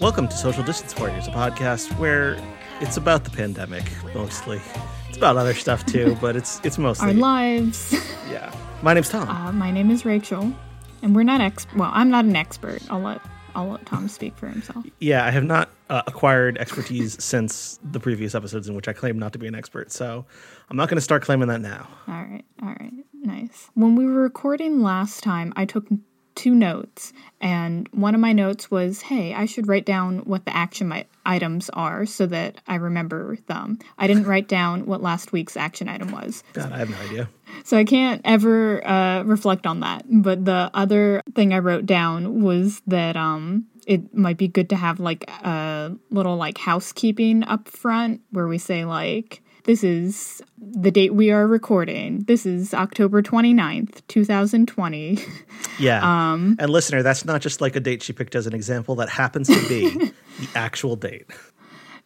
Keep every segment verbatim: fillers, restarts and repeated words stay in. Welcome to Social Distance Warriors, a podcast where it's about the pandemic, mostly. It's about other stuff, too, but it's it's mostly... our lives. Yeah. My name's Tom. Uh, my name is Rachel, and we're not... Ex- well, I'm not an expert. I'll let, I'll let Tom speak for himself. Yeah, I have not uh, acquired expertise since the previous episodes in which I claim not to be an expert, so I'm not going to start claiming that now. All right, all right. Nice. When we were recording last time, I took... two notes, and one of my notes was, hey, I should write down what the action mi- items are so that I remember them. I didn't write down what last week's action item was. God, I have no idea. So I can't ever uh, reflect on that. But the other thing I wrote down was that um, it might be good to have like a little like housekeeping up front where we say like, this is the date we are recording. This is October twenty-ninth, twenty twenty. Yeah. Um, and listener, that's not just like a date she picked as an example. That happens to be the actual date.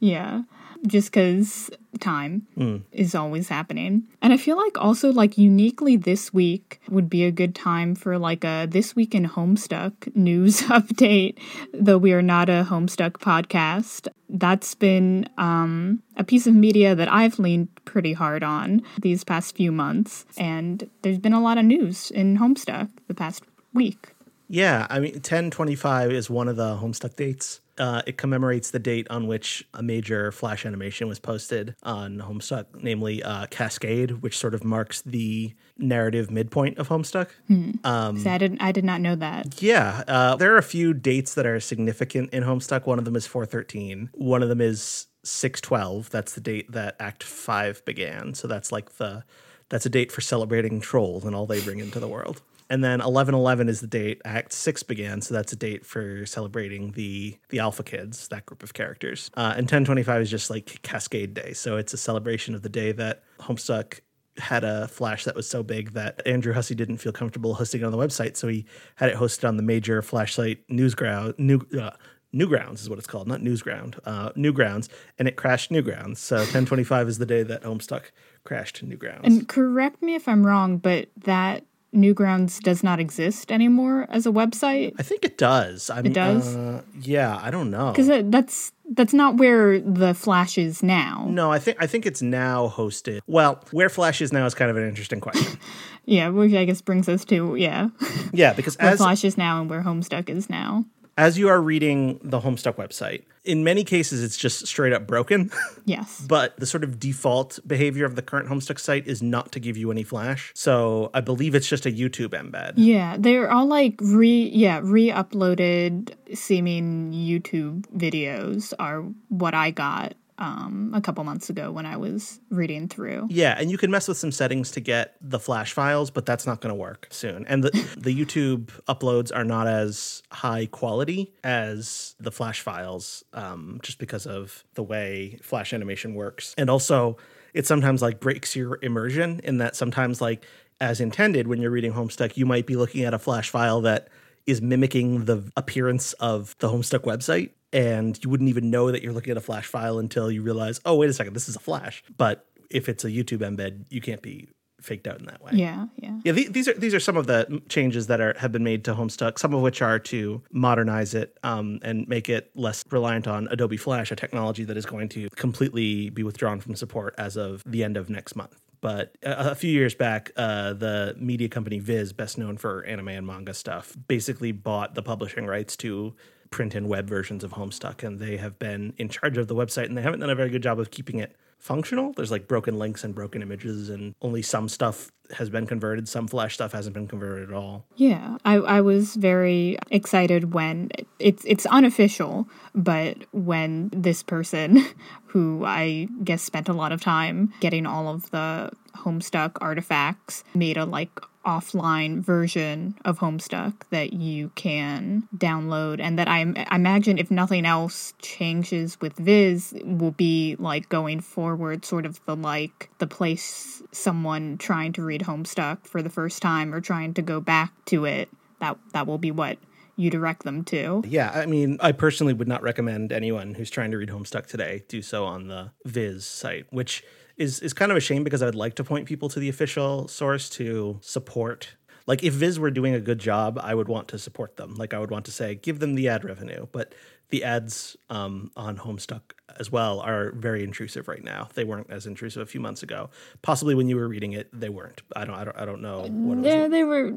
Yeah. Just because time mm. is always happening. And I feel like also like uniquely this week would be a good time for like a This Week in Homestuck news update, though we are not a Homestuck podcast. That's been um, a piece of media that I've leaned pretty hard on these past few months. And there's been a lot of news in Homestuck the past week. Yeah, I mean, ten twenty-five is one of the Homestuck dates. Uh, it commemorates the date on which a major Flash animation was posted on Homestuck, namely uh, Cascade, which sort of marks the narrative midpoint of Homestuck. Hmm. Um, so I, didn't, I did not know that. Yeah. Uh, there are a few dates that are significant in Homestuck. One of them is four thirteen. One of them is six twelve. That's the date that Act five began. So that's like the that's a date for celebrating trolls and all they bring into the world. And then eleven eleven is the date Act six began, so that's a date for celebrating the the Alpha Kids, that group of characters. Uh, and ten twenty-five is just like Cascade Day, so it's a celebration of the day that Homestuck had a Flash that was so big that Andrew Hussey didn't feel comfortable hosting it on the website, so he had it hosted on the major Flash site Newsground, new, uh, Newgrounds is what it's called, not Newsground, uh, Newgrounds, and it crashed Newgrounds. So ten twenty-five is the day that Homestuck crashed Newgrounds. And correct me if I'm wrong, but that... Newgrounds does not exist anymore as a website. I think it does. I mean, it does? Uh, yeah, I don't know. Because that's that's not where the Flash is now. No, I think I think it's now hosted. Well, where Flash is now is kind of an interesting question. Yeah, which I guess brings us to, yeah. Yeah, because where as... where Flash is now and where Homestuck is now. As you are reading the Homestuck website, in many cases, it's just straight up broken. Yes. But the sort of default behavior of the current Homestuck site is not to give you any Flash. So I believe it's just a YouTube embed. Yeah, they're all like re yeah re-uploaded seeming YouTube videos are what I got um, a couple months ago when I was reading through. Yeah, and you can mess with some settings to get the Flash files, but that's not going to work soon. And the, the YouTube uploads are not as high quality as the Flash files, um, just because of the way Flash animation works. And also, it sometimes like breaks your immersion in that sometimes like as intended when you're reading Homestuck, you might be looking at a Flash file that is mimicking the appearance of the Homestuck website. And you wouldn't even know that you're looking at a Flash file until you realize, oh, wait a second, this is a Flash. But if it's a YouTube embed, you can't be faked out in that way. Yeah, yeah. Yeah, th- these are these are some of the changes that are have been made to Homestuck, some of which are to modernize it um, and make it less reliant on Adobe Flash, a technology that is going to completely be withdrawn from support as of the end of next month. But a, a few years back, uh, the media company Viz, best known for anime and manga stuff, basically bought the publishing rights to print and web versions of Homestuck, and they have been in charge of the website, and they haven't done a very good job of keeping it functional. There's like broken links and broken images, and only some stuff has been converted. Some Flash stuff hasn't been converted at all. Yeah, I, I was very excited when it's it's unofficial, but when this person, who I guess spent a lot of time getting all of the Homestuck artifacts, made a like offline version of Homestuck that you can download, and that I, I imagine if nothing else changes with Viz will be like going forward sort of the like the place someone trying to read Homestuck for the first time or trying to go back to it, that that will be what you direct them to. Yeah, I mean, I personally would not recommend anyone who's trying to read Homestuck today do so on the Viz site, which is is kind of a shame because I would like to point people to the official source to support Like, if Viz were doing a good job, I would want to support them. Like, I would want to say, give them the ad revenue. But the ads um, on Homestuck as well are very intrusive right now. They weren't as intrusive a few months ago. Possibly when you were reading it, they weren't. I don't. I don't. I don't know. What it was yeah, like. they were.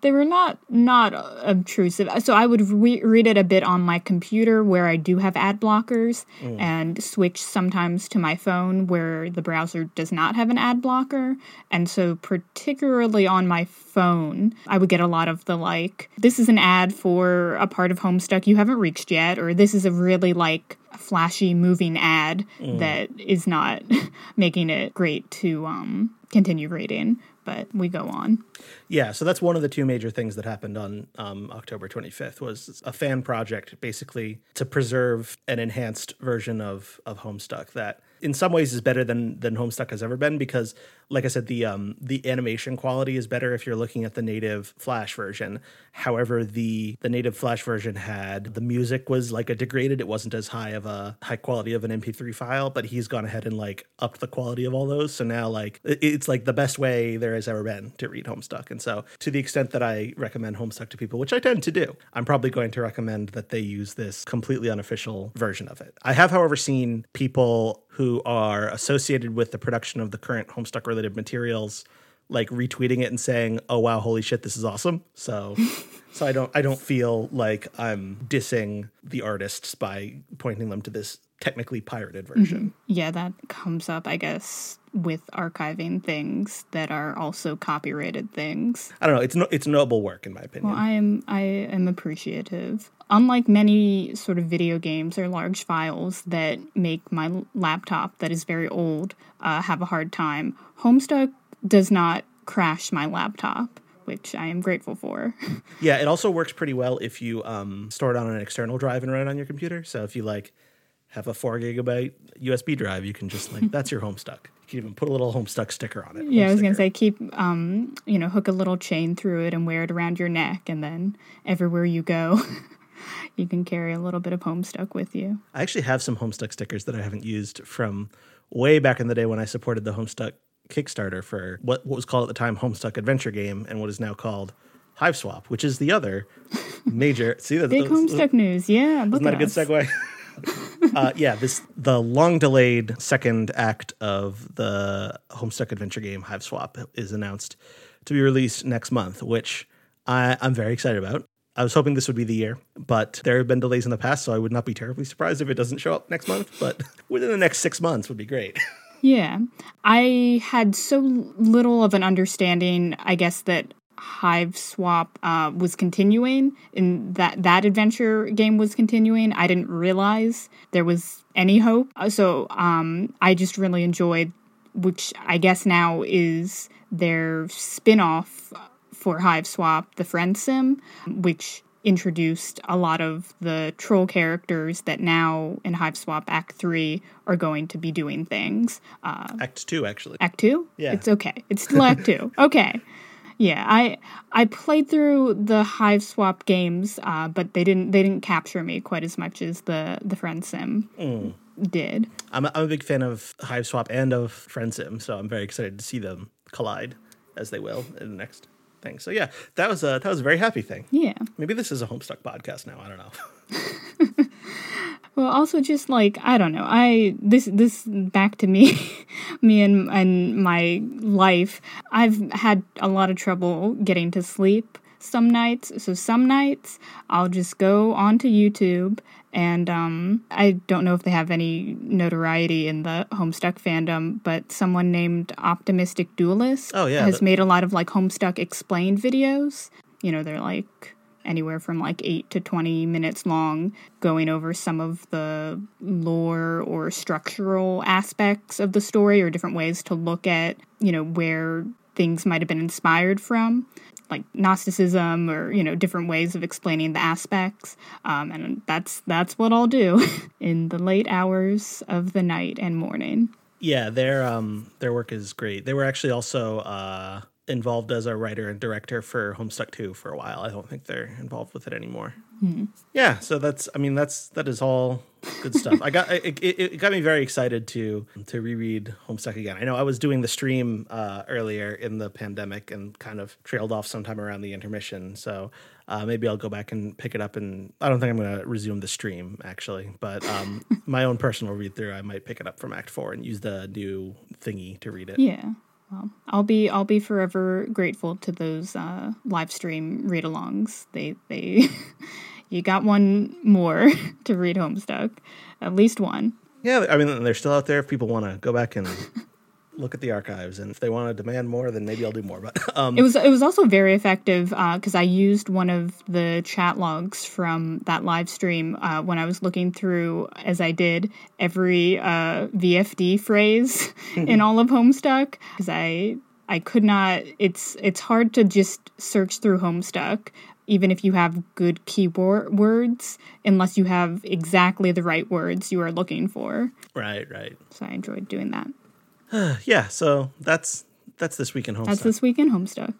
They were not not obtrusive. So I would re- read it a bit on my computer where I do have ad blockers, mm. and switch sometimes to my phone where the browser does not have an ad blocker. And so particularly on my phone, I would get a lot of the like, this is an ad for a part of Homestuck you haven't reached yet, or this is a really like flashy moving ad mm. that is not making it great to um, continue reading. But we go on. Yeah, so that's one of the two major things that happened on um, October twenty-fifth was a fan project basically to preserve an enhanced version of of Homestuck that in some ways is better than than Homestuck has ever been because, like I said, the um, the animation quality is better if you're looking at the native Flash version. However, the the native Flash version had the music was like a degraded. It wasn't as high of a high quality of an M P three file, but he's gone ahead and like upped the quality of all those. So now like it's like the best way there has ever been to read Homestuck. And so to the extent that I recommend Homestuck to people, which I tend to do, I'm probably going to recommend that they use this completely unofficial version of it. I have, however, seen people who are associated with the production of the current Homestuck related materials, like retweeting it and saying, oh, wow, holy shit, this is awesome. So so I don't I don't feel like I'm dissing the artists by pointing them to this technically pirated version. Mm-hmm. Yeah, that comes up, I guess, with archiving things that are also copyrighted things. I don't know. It's no, it's noble work, in my opinion. Well, I am I am appreciative. Unlike many sort of video games or large files that make my laptop that is very old uh, have a hard time, Homestuck does not crash my laptop, which I am grateful for. Yeah, it also works pretty well if you um, store it on an external drive and run it on your computer. So if you like have a four gigabyte U S B drive, you can just like, that's your Homestuck. You can even put a little Homestuck sticker on it. Yeah, Home I was going to say, keep, um, you know, hook a little chain through it and wear it around your neck. And then everywhere you go, you can carry a little bit of Homestuck with you. I actually have some Homestuck stickers that I haven't used from way back in the day when I supported the Homestuck Kickstarter for what, what was called at the time Homestuck Adventure Game and what is now called HiveSwap, which is the other major... See, that, Big that, Homestuck that, news, yeah. Isn't that a good segue? uh, yeah, this the long-delayed second act of the Homestuck Adventure Game HiveSwap is announced to be released next month, which I, I'm very excited about. I was hoping this would be the year, but there have been delays in the past, so I would not be terribly surprised if it doesn't show up next month, but within the next six months would be great. Yeah. I had so little of an understanding, I guess, that HiveSwap uh, was continuing and that that adventure game was continuing. I didn't realize there was any hope. So um, I just really enjoyed, which I guess now is their spin-off for HiveSwap, the Friend Sim, which introduced a lot of the troll characters that now in HiveSwap Act three are going to be doing things. Uh, Act two, actually. Act two? Yeah. It's okay. It's still Act two. Okay. Yeah, I I played through the HiveSwap games, uh, but they didn't they didn't capture me quite as much as the the Friend Sim mm. did. I'm a, I'm a big fan of HiveSwap and of Friend Sim, so I'm very excited to see them collide as they will in the next thing. So yeah, that was a that was a very happy thing. Yeah, maybe this is a Homestuck podcast now. I don't know. Well, also just like, I don't know, I this this back to me, me and, and my life, I've had a lot of trouble getting to sleep some nights. So some nights I'll just go onto YouTube and um, I don't know if they have any notoriety in the Homestuck fandom, but someone named Optimistic Duelist oh, yeah, has that- made a lot of like Homestuck explained videos. You know, they're like anywhere from like eight to twenty minutes long, going over some of the lore or structural aspects of the story or different ways to look at, you know, where things might have been inspired from, like Gnosticism or, you know, different ways of explaining the aspects. Um, and that's that's what I'll do in the late hours of the night and morning. Yeah, their um their work is great. They were actually also uh, involved as a writer and director for Homestuck two for a while. I don't think they're involved with it anymore. Mm. Yeah, so that's, I mean, that's that is all good stuff. I got it, it, it got me very excited to to reread Homestuck again. I know I was doing the stream uh, earlier in the pandemic and kind of trailed off sometime around the intermission. So uh, maybe I'll go back and pick it up. And I don't think I'm going to resume the stream actually, but um, my own personal read through, I might pick it up from Act Four and use the new thingy to read it. Yeah. Well, I'll be I'll be forever grateful to those uh, live stream read-alongs. They they you got one more to read Homestuck, at least one. Yeah, I mean they're still out there if people want to go back and look at the archives, and if they want to demand more, then maybe I'll do more. But um, it was it was also very effective because uh, I used one of the chat logs from that live stream uh, when I was looking through, as I did every uh, V F D phrase in all of Homestuck, because I I could not. It's it's hard to just search through Homestuck, even if you have good keyword words, unless you have exactly the right words you are looking for. Right, right. So I enjoyed doing that. Yeah, so that's that's this week in Homestuck. That's this week in Homestuck.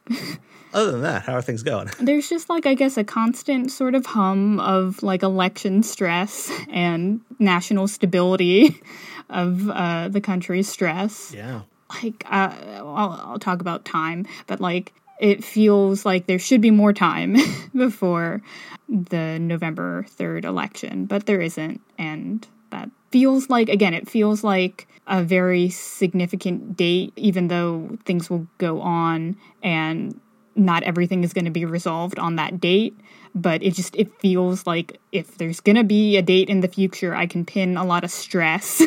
Other than that, how are things going? There's just like, I guess, a constant sort of hum of like election stress and national stability of uh, the country's stress. Yeah. Like, uh, I'll, I'll talk about time, but like it feels like there should be more time before the November third election, but there isn't, and that feels like, again, it feels like a very significant date, even though things will go on and not everything is going to be resolved on that date. But it just, it feels like if there's going to be a date in the future, I can pin a lot of stress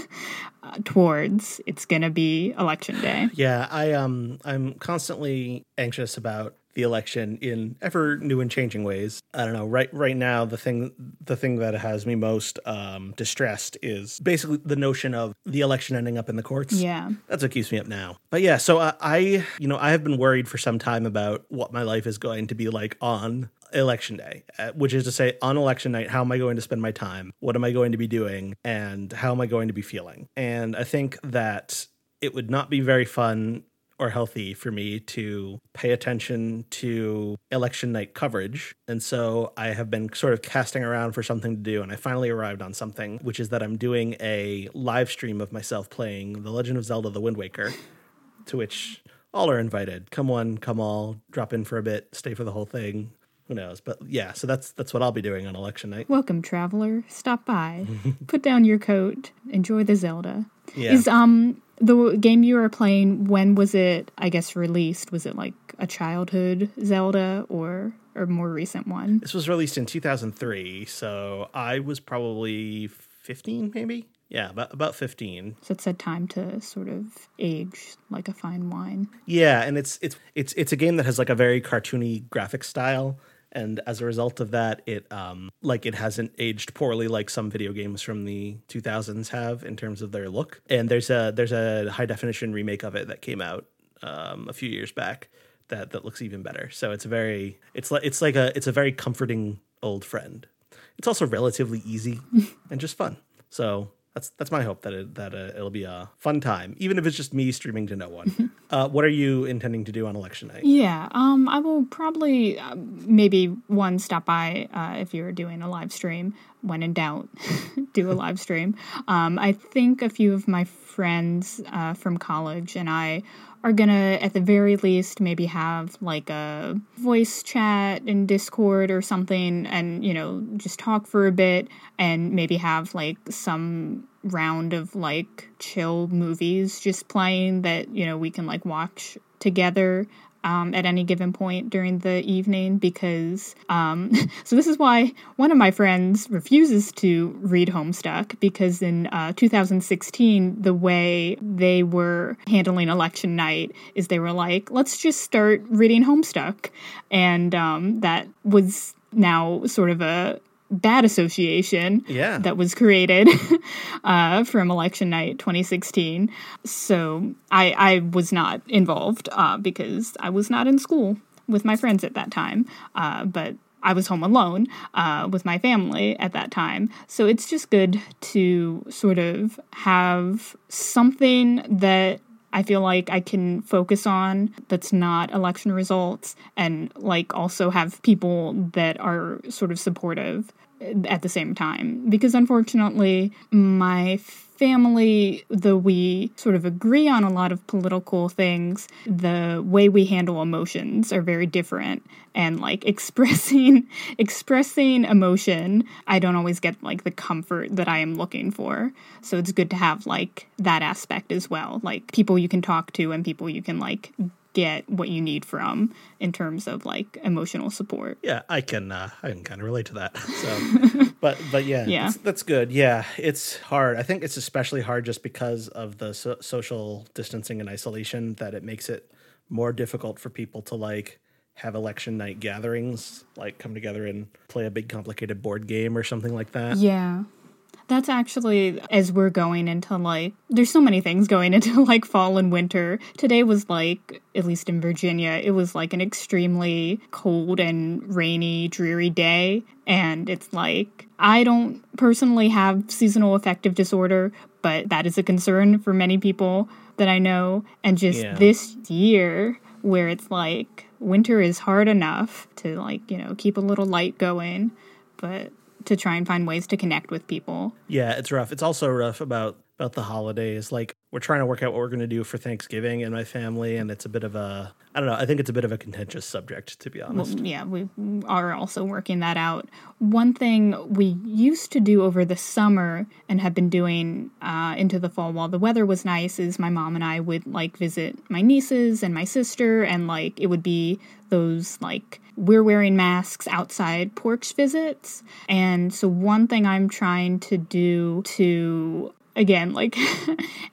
uh, towards it's going to be election day. Yeah, I um, I'm constantly anxious about the election in ever new and changing ways. I don't know. Right, right now, the thing, the thing that has me most um, distressed is basically the notion of the election ending up in the courts. Yeah, that's what keeps me up now. But yeah, so I, I you know, I have been worried for some time about what my life is going to be like on election day, which is to say, on election night, how am I going to spend my time? What am I going to be doing? And how am I going to be feeling? And I think that it would not be very fun or healthy for me to pay attention to election night coverage. And so I have been sort of casting around for something to do, and I finally arrived on something, which is that I'm doing a live stream of myself playing The Legend of Zelda: The Wind Waker, to which all are invited. Come one, come all, drop in for a bit, stay for the whole thing. Who knows? But yeah, so that's that's what I'll be doing on election night. Welcome, traveler. Stop by. Put down your coat. Enjoy the Zelda. Yeah. Is um the game you were playing, when was it, I guess, released? Was it like a childhood Zelda or or more recent one? This was released in two thousand three, so I was probably fifteen, maybe? Yeah, about, about fifteen. So it said time to sort of age like a fine wine. Yeah, and it's it's it's it's a game that has like a very cartoony graphic style. And as a result of that, it um, like it hasn't aged poorly like some video games from the two thousands have in terms of their look. And there's a there's a high definition remake of it that came out um, a few years back that, that looks even better. So it's very it's like it's like a it's a very comforting old friend. It's also relatively easy and just fun. So that's that's my hope that it, that uh, it'll be a fun time, even if it's just me streaming to no one. Uh, what are you intending to do on election night? Yeah, um, I will probably uh, maybe one stop by uh, if you're doing a live stream. When in doubt, do a live stream. Um, I think a few of my friends uh, from college and I are going to, at the very least, maybe have like a voice chat in Discord or something and, you know, just talk for a bit and maybe have like some round of like chill movies just playing that, you know, we can like watch together Um, at any given point during the evening, because um, so this is why one of my friends refuses to read Homestuck, because in uh, two thousand sixteen, the way they were handling election night is they were like, let's just start reading Homestuck. And um, that was now sort of a bad association yeah. that was created uh, from election night twenty sixteen. So I, I was not involved uh, because I was not in school with my friends at that time. Uh, but I was home alone uh, with my family at that time. So it's just good to sort of have something that I feel like I can focus on that's not election results, and like also have people that are sort of supportive at the same time. Because unfortunately, my family, though we sort of agree on a lot of political things, the way we handle emotions are very different. And like expressing expressing emotion, I don't always get like the comfort that I am looking for. So it's good to have like that aspect as well, like people you can talk to and people you can like get what you need from in terms of like emotional support. Yeah, I can uh, I can kind of relate to that. So, but but yeah, yeah. That's, that's good. Yeah, it's hard. I think it's especially hard just because of the so- social distancing and isolation, that it makes it more difficult for people to like have election night gatherings, like come together and play a big complicated board game or something like that. Yeah. That's actually, as we're going into, like, there's so many things going into, like, fall and winter. Today was, like, at least in Virginia, it was, like, an extremely cold and rainy, dreary day. And it's, like, I don't personally have seasonal affective disorder, but that is a concern for many people that I know. And just yeah. this year, where it's, like, winter is hard enough to, like, you know, keep a little light going, but to try and find ways to connect with people. Yeah, it's rough. It's also rough about, about the holidays. Like, we're trying to work out what we're going to do for Thanksgiving and my family, and it's a bit of a, I don't know, I think it's a bit of a contentious subject, to be honest. Well, yeah, we are also working that out. One thing we used to do over the summer and have been doing uh, into the fall while the weather was nice is my mom and I would, like, visit my nieces and my sister, and, like, it would be those, like, we're wearing masks outside porch visits. And so one thing I'm trying to do to, again, like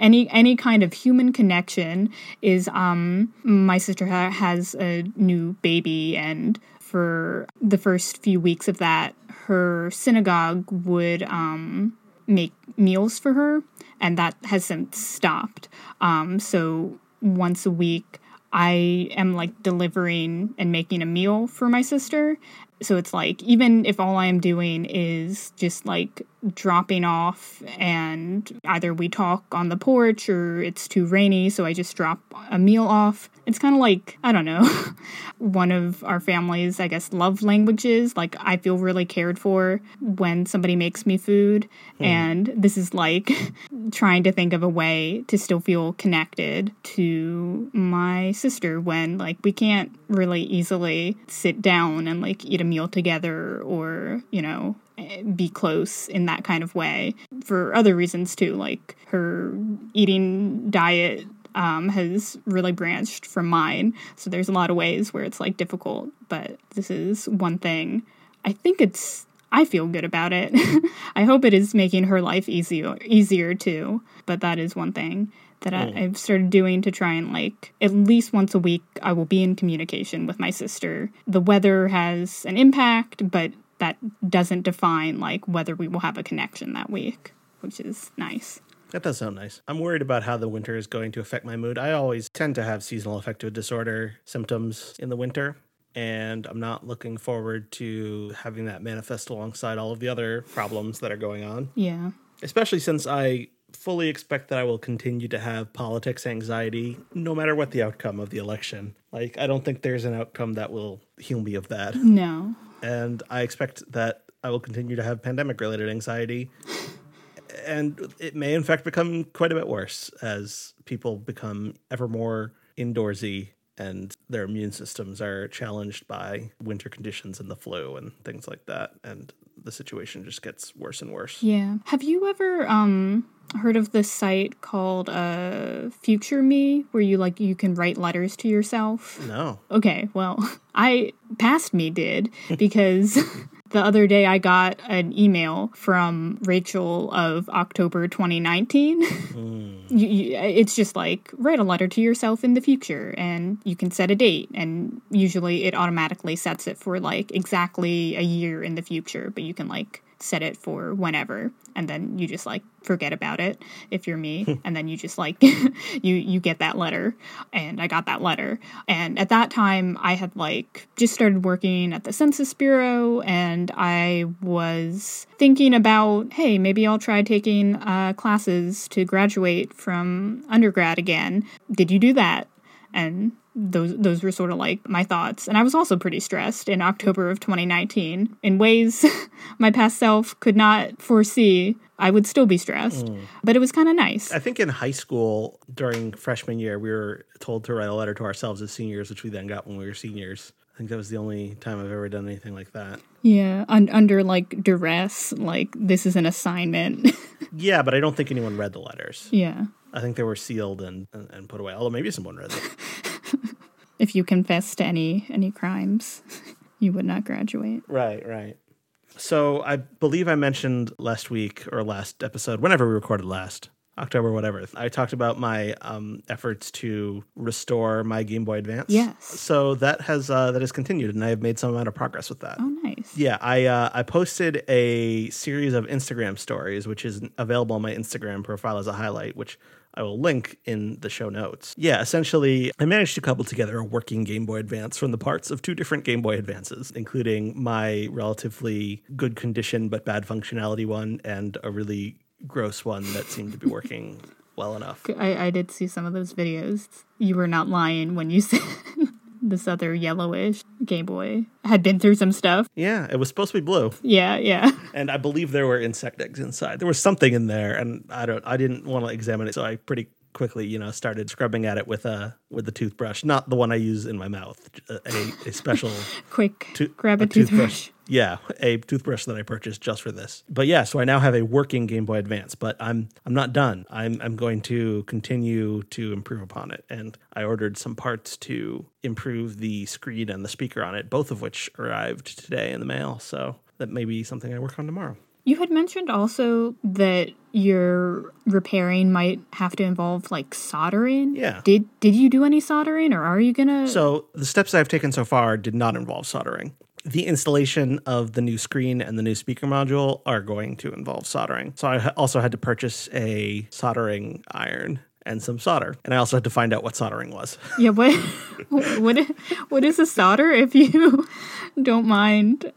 any any kind of human connection is um my sister ha- has a new baby, and for the first few weeks of that, her synagogue would um make meals for her, and that has since stopped. Um so once a week I am, like, delivering and making a meal for my sister. So it's, like, even if all I am doing is just, like, dropping off, and either we talk on the porch or it's too rainy, so I just drop a meal off. It's kind of like, I don't know, one of our family's, I guess, love languages. Like, I feel really cared for when somebody makes me food. Mm. And this is, like, trying to think of a way to still feel connected to my sister when, like, we can't really easily sit down and, like, eat a meal together or, you know, be close in that kind of way for other reasons too. Like, her eating diet um, has really branched from mine. So there's a lot of ways where it's, like, difficult, but this is one thing. I think it's, I feel good about it. I hope it is making her life easier, easier too. But that is one thing that I, I've started doing to try and, like, at least once a week, I will be in communication with my sister. The weather has an impact, but that doesn't define, like, whether we will have a connection that week, which is nice. That does sound nice. I'm worried about how the winter is going to affect my mood. I always tend to have seasonal affective disorder symptoms in the winter, and I'm not looking forward to having that manifest alongside all of the other problems that are going on. Yeah. Especially since I fully expect that I will continue to have politics anxiety no matter what the outcome of the election. Like, I don't think there's an outcome that will heal me of that. No. And I expect that I will continue to have pandemic-related anxiety. And it may, in fact, become quite a bit worse as people become ever more indoorsy and their immune systems are challenged by winter conditions and the flu and things like that. And the situation just gets worse and worse. Yeah. Have you ever um, heard of this site called uh, Future Me, where you like you can write letters to yourself? No. Okay. Well, I past me did because the other day I got an email from Rachel of October twenty nineteen. Mm. you, you, it's just like, write a letter to yourself in the future, and you can set a date, and usually it automatically sets it for like exactly a year in the future, but you can like set it for whenever, and then you just like forget about it if you're me. And then you just like you you get that letter, and I got that letter. And at that time I had like just started working at the Census Bureau, and I was thinking about, hey, maybe I'll try taking uh, classes to graduate from undergrad again. Did you do that? And those those were sort of like my thoughts. And I was also pretty stressed in October of twenty nineteen in ways my past self could not foresee. I would still be stressed, mm. but it was kind of nice. I think in high school during freshman year, we were told to write a letter to ourselves as seniors, which we then got when we were seniors. I think that was the only time I've ever done anything like that. Yeah, un- under like duress, like this is an assignment. Yeah, but I don't think anyone read the letters. Yeah. I think they were sealed and, and, and put away, although maybe someone read them. If you confess to any any crimes, you would not graduate. Right, right. So I believe I mentioned last week or last episode, whenever we recorded last, October, whatever, I talked about my um, efforts to restore my Game Boy Advance. Yes. So that has uh, that has continued, and I have made some amount of progress with that. Oh, nice. Yeah, I uh, I posted a series of Instagram stories, which is available on my Instagram profile as a highlight, which I will link in the show notes. Yeah, essentially, I managed to cobble together a working Game Boy Advance from the parts of two different Game Boy Advances, including my relatively good condition but bad functionality one and a really gross one that seemed to be working well enough. I, I did see some of those videos. You were not lying when you said this other yellowish Game Boy had been through some stuff. Yeah, it was supposed to be blue. Yeah, yeah. And I believe there were insect eggs inside. There was something in there, and I don't. I didn't want to examine it, so I pretty quickly, you know, started scrubbing at it with a with the toothbrush, not the one I use in my mouth, a, a special quick to- grab a, a toothbrush. toothbrush. Yeah, a toothbrush that I purchased just for this. But yeah, so I now have a working Game Boy Advance, but I'm I'm not done. I'm I'm going to continue to improve upon it. And I ordered some parts to improve the screen and the speaker on it, both of which arrived today in the mail. So that may be something I work on tomorrow. You had mentioned also that your repairing might have to involve like soldering. Yeah. Did did you do any soldering, or are you going to? So the steps I've taken so far did not involve soldering. The installation of the new screen and the new speaker module are going to involve soldering. So I also had to purchase a soldering iron and some solder. And I also had to find out what soldering was. Yeah, what what what is a solder, if you don't mind?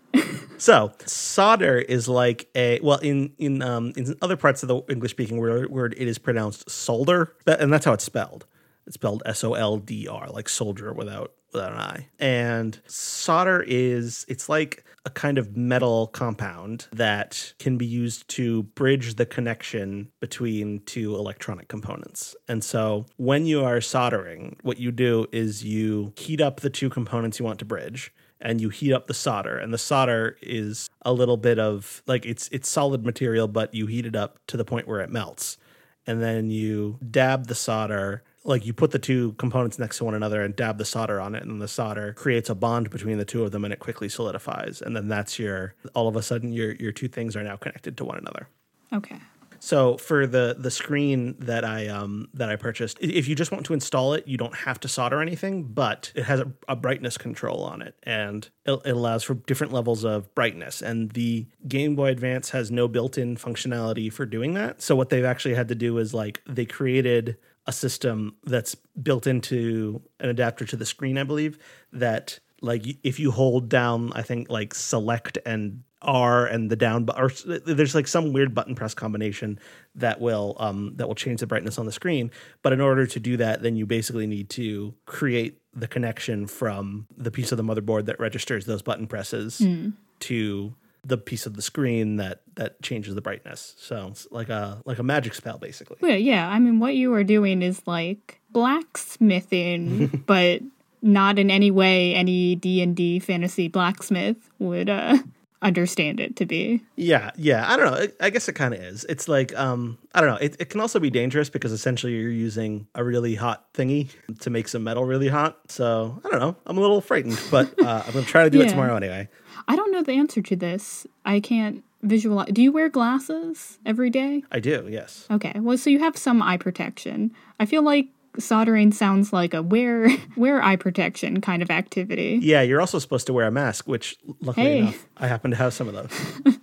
So solder is like a, well, in in um in other parts of the English-speaking word, it is pronounced solder, and that's how it's spelled. It's spelled S O L D R, like soldier without without an I. And solder is, it's like a kind of metal compound that can be used to bridge the connection between two electronic components. And so when you are soldering, what you do is you heat up the two components you want to bridge, and you heat up the solder. And the solder is a little bit of, like, it's it's solid material, but you heat it up to the point where it melts. And then you dab the solder, like you put the two components next to one another and dab the solder on it, and the solder creates a bond between the two of them, and it quickly solidifies. And then that's your, all of a sudden your your two things are now connected to one another. Okay. So for the the screen that I um that I purchased, if you just want to install it, you don't have to solder anything, but it has a, a brightness control on it, and it, it allows for different levels of brightness. And the Game Boy Advance has no built-in functionality for doing that. So what they've actually had to do is, like, they created a system that's built into an adapter to the screen, I believe, that, like, if you hold down, I think, like, select and R and the down, but there's like some weird button press combination that will um, that will change the brightness on the screen. But in order to do that, then you basically need to create the connection from the piece of the motherboard that registers those button presses mm. to the piece of the screen that that changes the brightness. So it's like a like a magic spell, basically. Well, yeah, I mean, what you are doing is like blacksmithing, but not in any way any D and D fantasy blacksmith would uh, understand it to be. Yeah, yeah. I don't know. I guess it kind of is. It's like, um, I don't know. It, it can also be dangerous because essentially you're using a really hot thingy to make some metal really hot. So I don't know. I'm a little frightened, but uh, I'm going to try to do yeah. it tomorrow anyway. I don't know the answer to this. I can't visualize. Do you wear glasses every day? I do, yes. Okay. Well, so you have some eye protection. I feel like soldering sounds like a wear wear eye protection kind of activity. Yeah, you're also supposed to wear a mask, which luckily hey. enough, I happen to have some of those.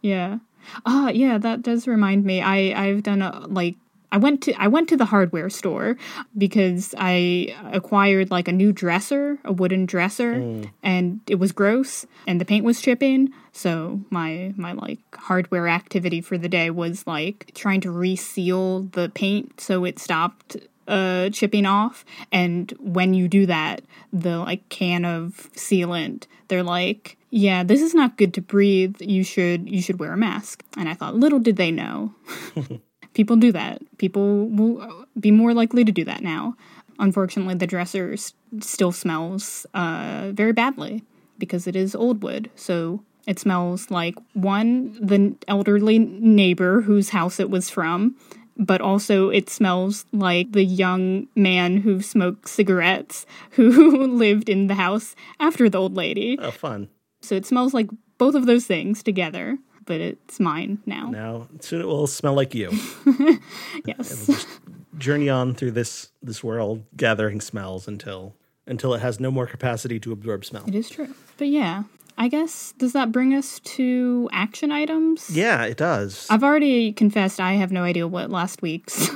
Yeah. Ah, yeah, that does remind me. I, I've done a, like, I went to I went to the hardware store because I acquired like a new dresser, a wooden dresser, mm. and it was gross and the paint was chipping. So my my like hardware activity for the day was like trying to reseal the paint so it stopped uh, chipping off. And when you do that, the like can of sealant, they're like, yeah, this is not good to breathe. You should you should wear a mask. And I thought, little did they know. People do that. People will be more likely to do that now. Unfortunately, the dresser s- still smells uh, very badly because it is old wood. So it smells like, one, the elderly neighbor whose house it was from, but also it smells like the young man who smoked cigarettes who lived in the house after the old lady. Oh, fun. So it smells like both of those things together. But it's mine now. Now, soon it will smell like you. Yes. It'll just journey on through this this world, gathering smells until until it has no more capacity to absorb smell. It is true. But yeah, I guess, does that bring us to action items? Yeah, it does. I've already confessed I have no idea what last week's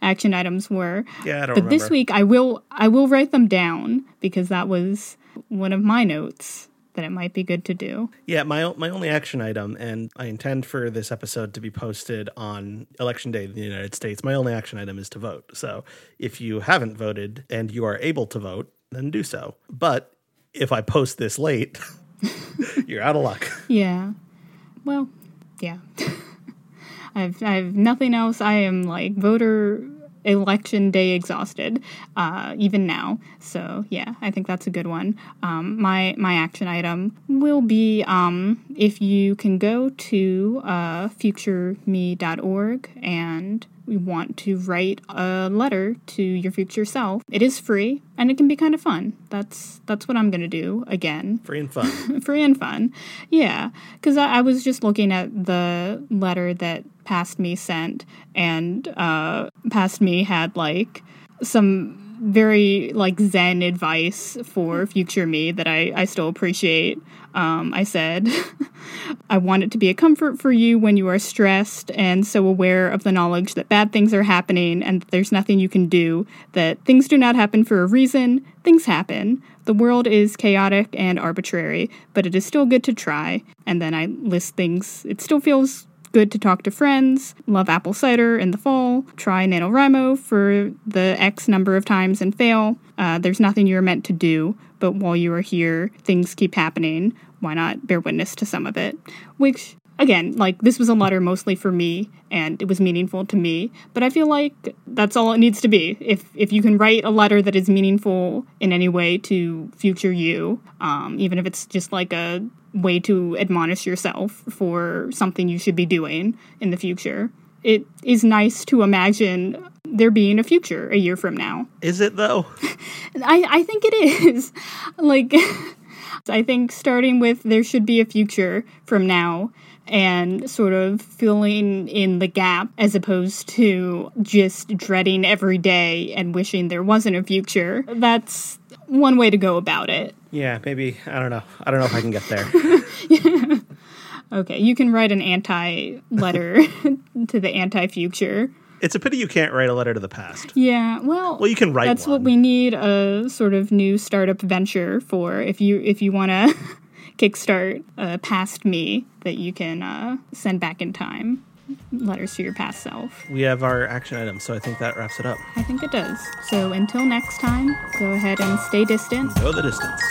action items were. Yeah, I don't but remember. But this week I will I will write them down because that was one of my notes that it might be good to do. Yeah, my my only action item, and I intend for this episode to be posted on Election Day in the United States, my only action item is to vote. So if you haven't voted and you are able to vote, then do so. But if I post this late, you're out of luck. Yeah. Well, yeah. I've I've nothing else. I am like voter Election Day exhausted, uh, even now. So yeah, I think that's a good one. Um, my my action item will be um, if you can go to uh, future me dot org and you want to write a letter to your future self. It is free and it can be kind of fun. That's that's what I'm going to do again. Free and fun. Free and fun. Yeah, because I, I was just looking at the letter that Past Me sent, and uh, Past Me had like some very like Zen advice for future me that I, I still appreciate. Um, I said, I want it to be a comfort for you when you are stressed and so aware of the knowledge that bad things are happening and that there's nothing you can do, that things do not happen for a reason, things happen. The world is chaotic and arbitrary, but it is still good to try. And then I list things. It still feels good to talk to friends, love apple cider in the fall, try NaNoWriMo for the X number of times and fail. Uh, there's nothing you're meant to do, but while you are here, things keep happening. Why not bear witness to some of it? Which, again, like, this was a letter mostly for me, and it was meaningful to me, but I feel like that's all it needs to be. If if you can write a letter that is meaningful in any way to future you, um, even if it's just like a way to admonish yourself for something you should be doing in the future. It is nice to imagine there being a future a year from now. Is it, though? I, I think it is. Like, I think starting with there should be a future from now and sort of filling in the gap as opposed to just dreading every day and wishing there wasn't a future. That's one way to go about it. Yeah, maybe. I don't know. I don't know if I can get there. Yeah. Okay, you can write an anti-letter to the anti-future. It's a pity you can't write a letter to the past. Yeah, well, well you can write that's one. What we need a sort of new startup venture for. If you if you want to kickstart uh, Past Me, that you can uh, send back in time letters to your past self. We have our action item, so I think that wraps it up. I think it does. So until next time, go ahead and stay distant. Go the distance.